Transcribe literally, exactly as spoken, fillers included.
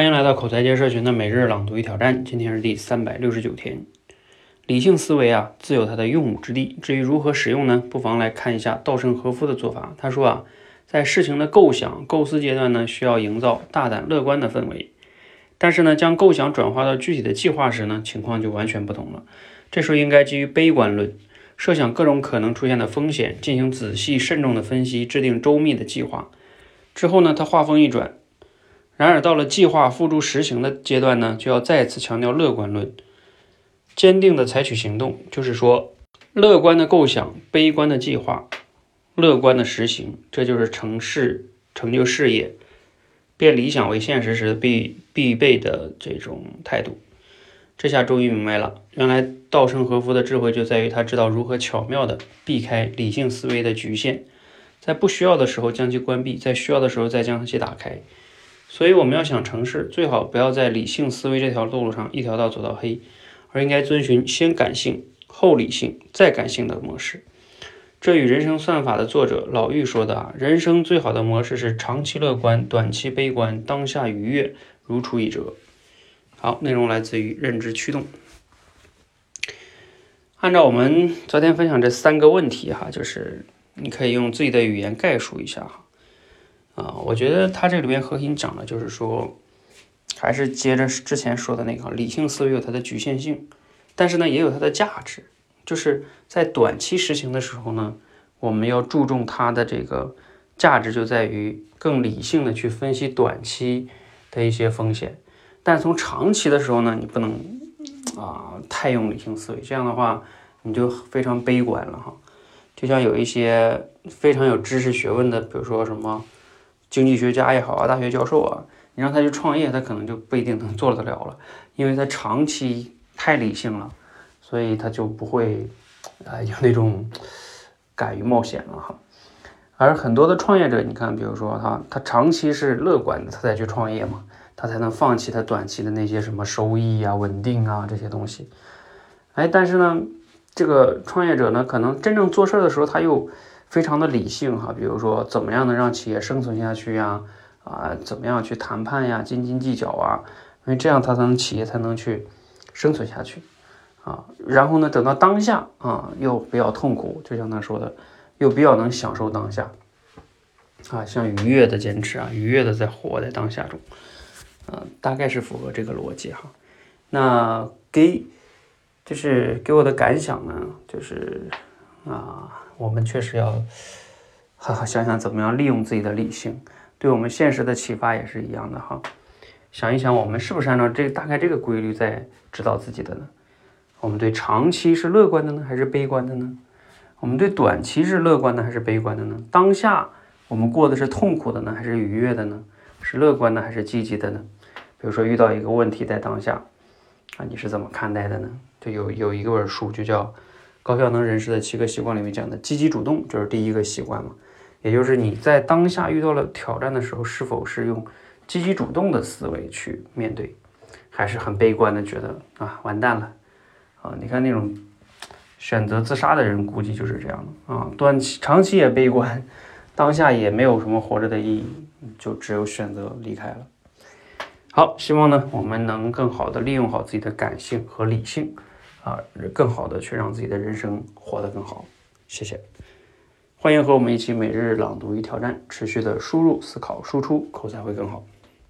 欢迎来到口才界社群的每日朗读与挑战，今天是第三百六十九天。理性思维啊，自有它的用武之地，至于如何使用呢？不妨来看一下稻盛和夫的做法。他说啊，在事情的构想、构思阶段呢，需要营造大胆乐观的氛围。但是呢，将构想转化到具体的计划时呢，情况就完全不同了。这时候应该基于悲观论，设想各种可能出现的风险，进行仔细慎重的分析，制定周密的计划。之后呢，他话锋一转。然而到了计划付诸实行的阶段呢，就要再次强调乐观论，坚定的采取行动，就是说乐观的构想，悲观的计划，乐观的实行，这就是成事成就事业，变理想为现实时必必备的这种态度。这下终于明白了，原来稻盛和夫的智慧就在于他知道如何巧妙的避开理性思维的局限，在不需要的时候将其关闭，在需要的时候再将其打开。所以我们要想成事，最好不要在理性思维这条道路上一条道走到黑，而应该遵循先感性后理性再感性的模式。这与《人生算法》的作者老玉说的啊，人生最好的模式是长期乐观，短期悲观，当下愉悦，如出一辙。好，内容来自于认知驱动。按照我们昨天分享这三个问题哈，就是你可以用自己的语言概述一下哈。啊，我觉得他这里边核心讲的就是说，还是接着之前说的那个，理性思维有它的局限性，但是呢也有它的价值，就是在短期实行的时候呢，我们要注重它的这个价值，就在于更理性的去分析短期的一些风险，但从长期的时候呢，你不能啊、呃、太用理性思维，这样的话你就非常悲观了哈。就像有一些非常有知识学问的，比如说什么经济学家也好啊，大学教授啊，你让他去创业，他可能就不一定能做得了了，因为他长期太理性了，所以他就不会啊、呃、有那种敢于冒险了哈。而很多的创业者，你看，比如说他，他长期是乐观的，他才去创业嘛，他才能放弃他短期的那些什么收益啊、稳定啊这些东西。哎，但是呢，这个创业者呢，可能真正做事的时候，他又非常的理性哈，比如说怎么样能让企业生存下去呀，啊、呃，怎么样去谈判呀，斤斤计较啊，因为这样它才能企业才能去生存下去啊。然后呢，等到当下啊，又比较痛苦，就像他说的，又比较能享受当下啊，像愉悦的坚持啊，愉悦的在活在当下中，呃，大概是符合这个逻辑哈。那给就是给我的感想呢，就是啊。我们确实要好好想想怎么样利用自己的理性，对我们现实的启发也是一样的哈。想一想，我们是不是按照这大概这个规律在指导自己的呢？我们对长期是乐观的呢，还是悲观的呢？我们对短期是乐观的，还是悲观的呢？当下我们过的是痛苦的呢，还是愉悦的呢？是乐观的，还是积极的呢？比如说遇到一个问题在当下啊，你是怎么看待的呢？就有有一个本书就叫高效能人士的七个习惯里面讲的积极主动，就是第一个习惯嘛，也就是你在当下遇到了挑战的时候，是否是用积极主动的思维去面对，还是很悲观的觉得啊完蛋了啊？你看那种选择自杀的人，估计就是这样的啊，短期长期也悲观，当下也没有什么活着的意义，就只有选择离开了。好，希望呢我们能更好的利用好自己的感性和理性。啊，更好的去让自己的人生活得更好。谢谢，欢迎和我们一起每日朗读与挑战，持续的输入、思考、输出，口才会更好。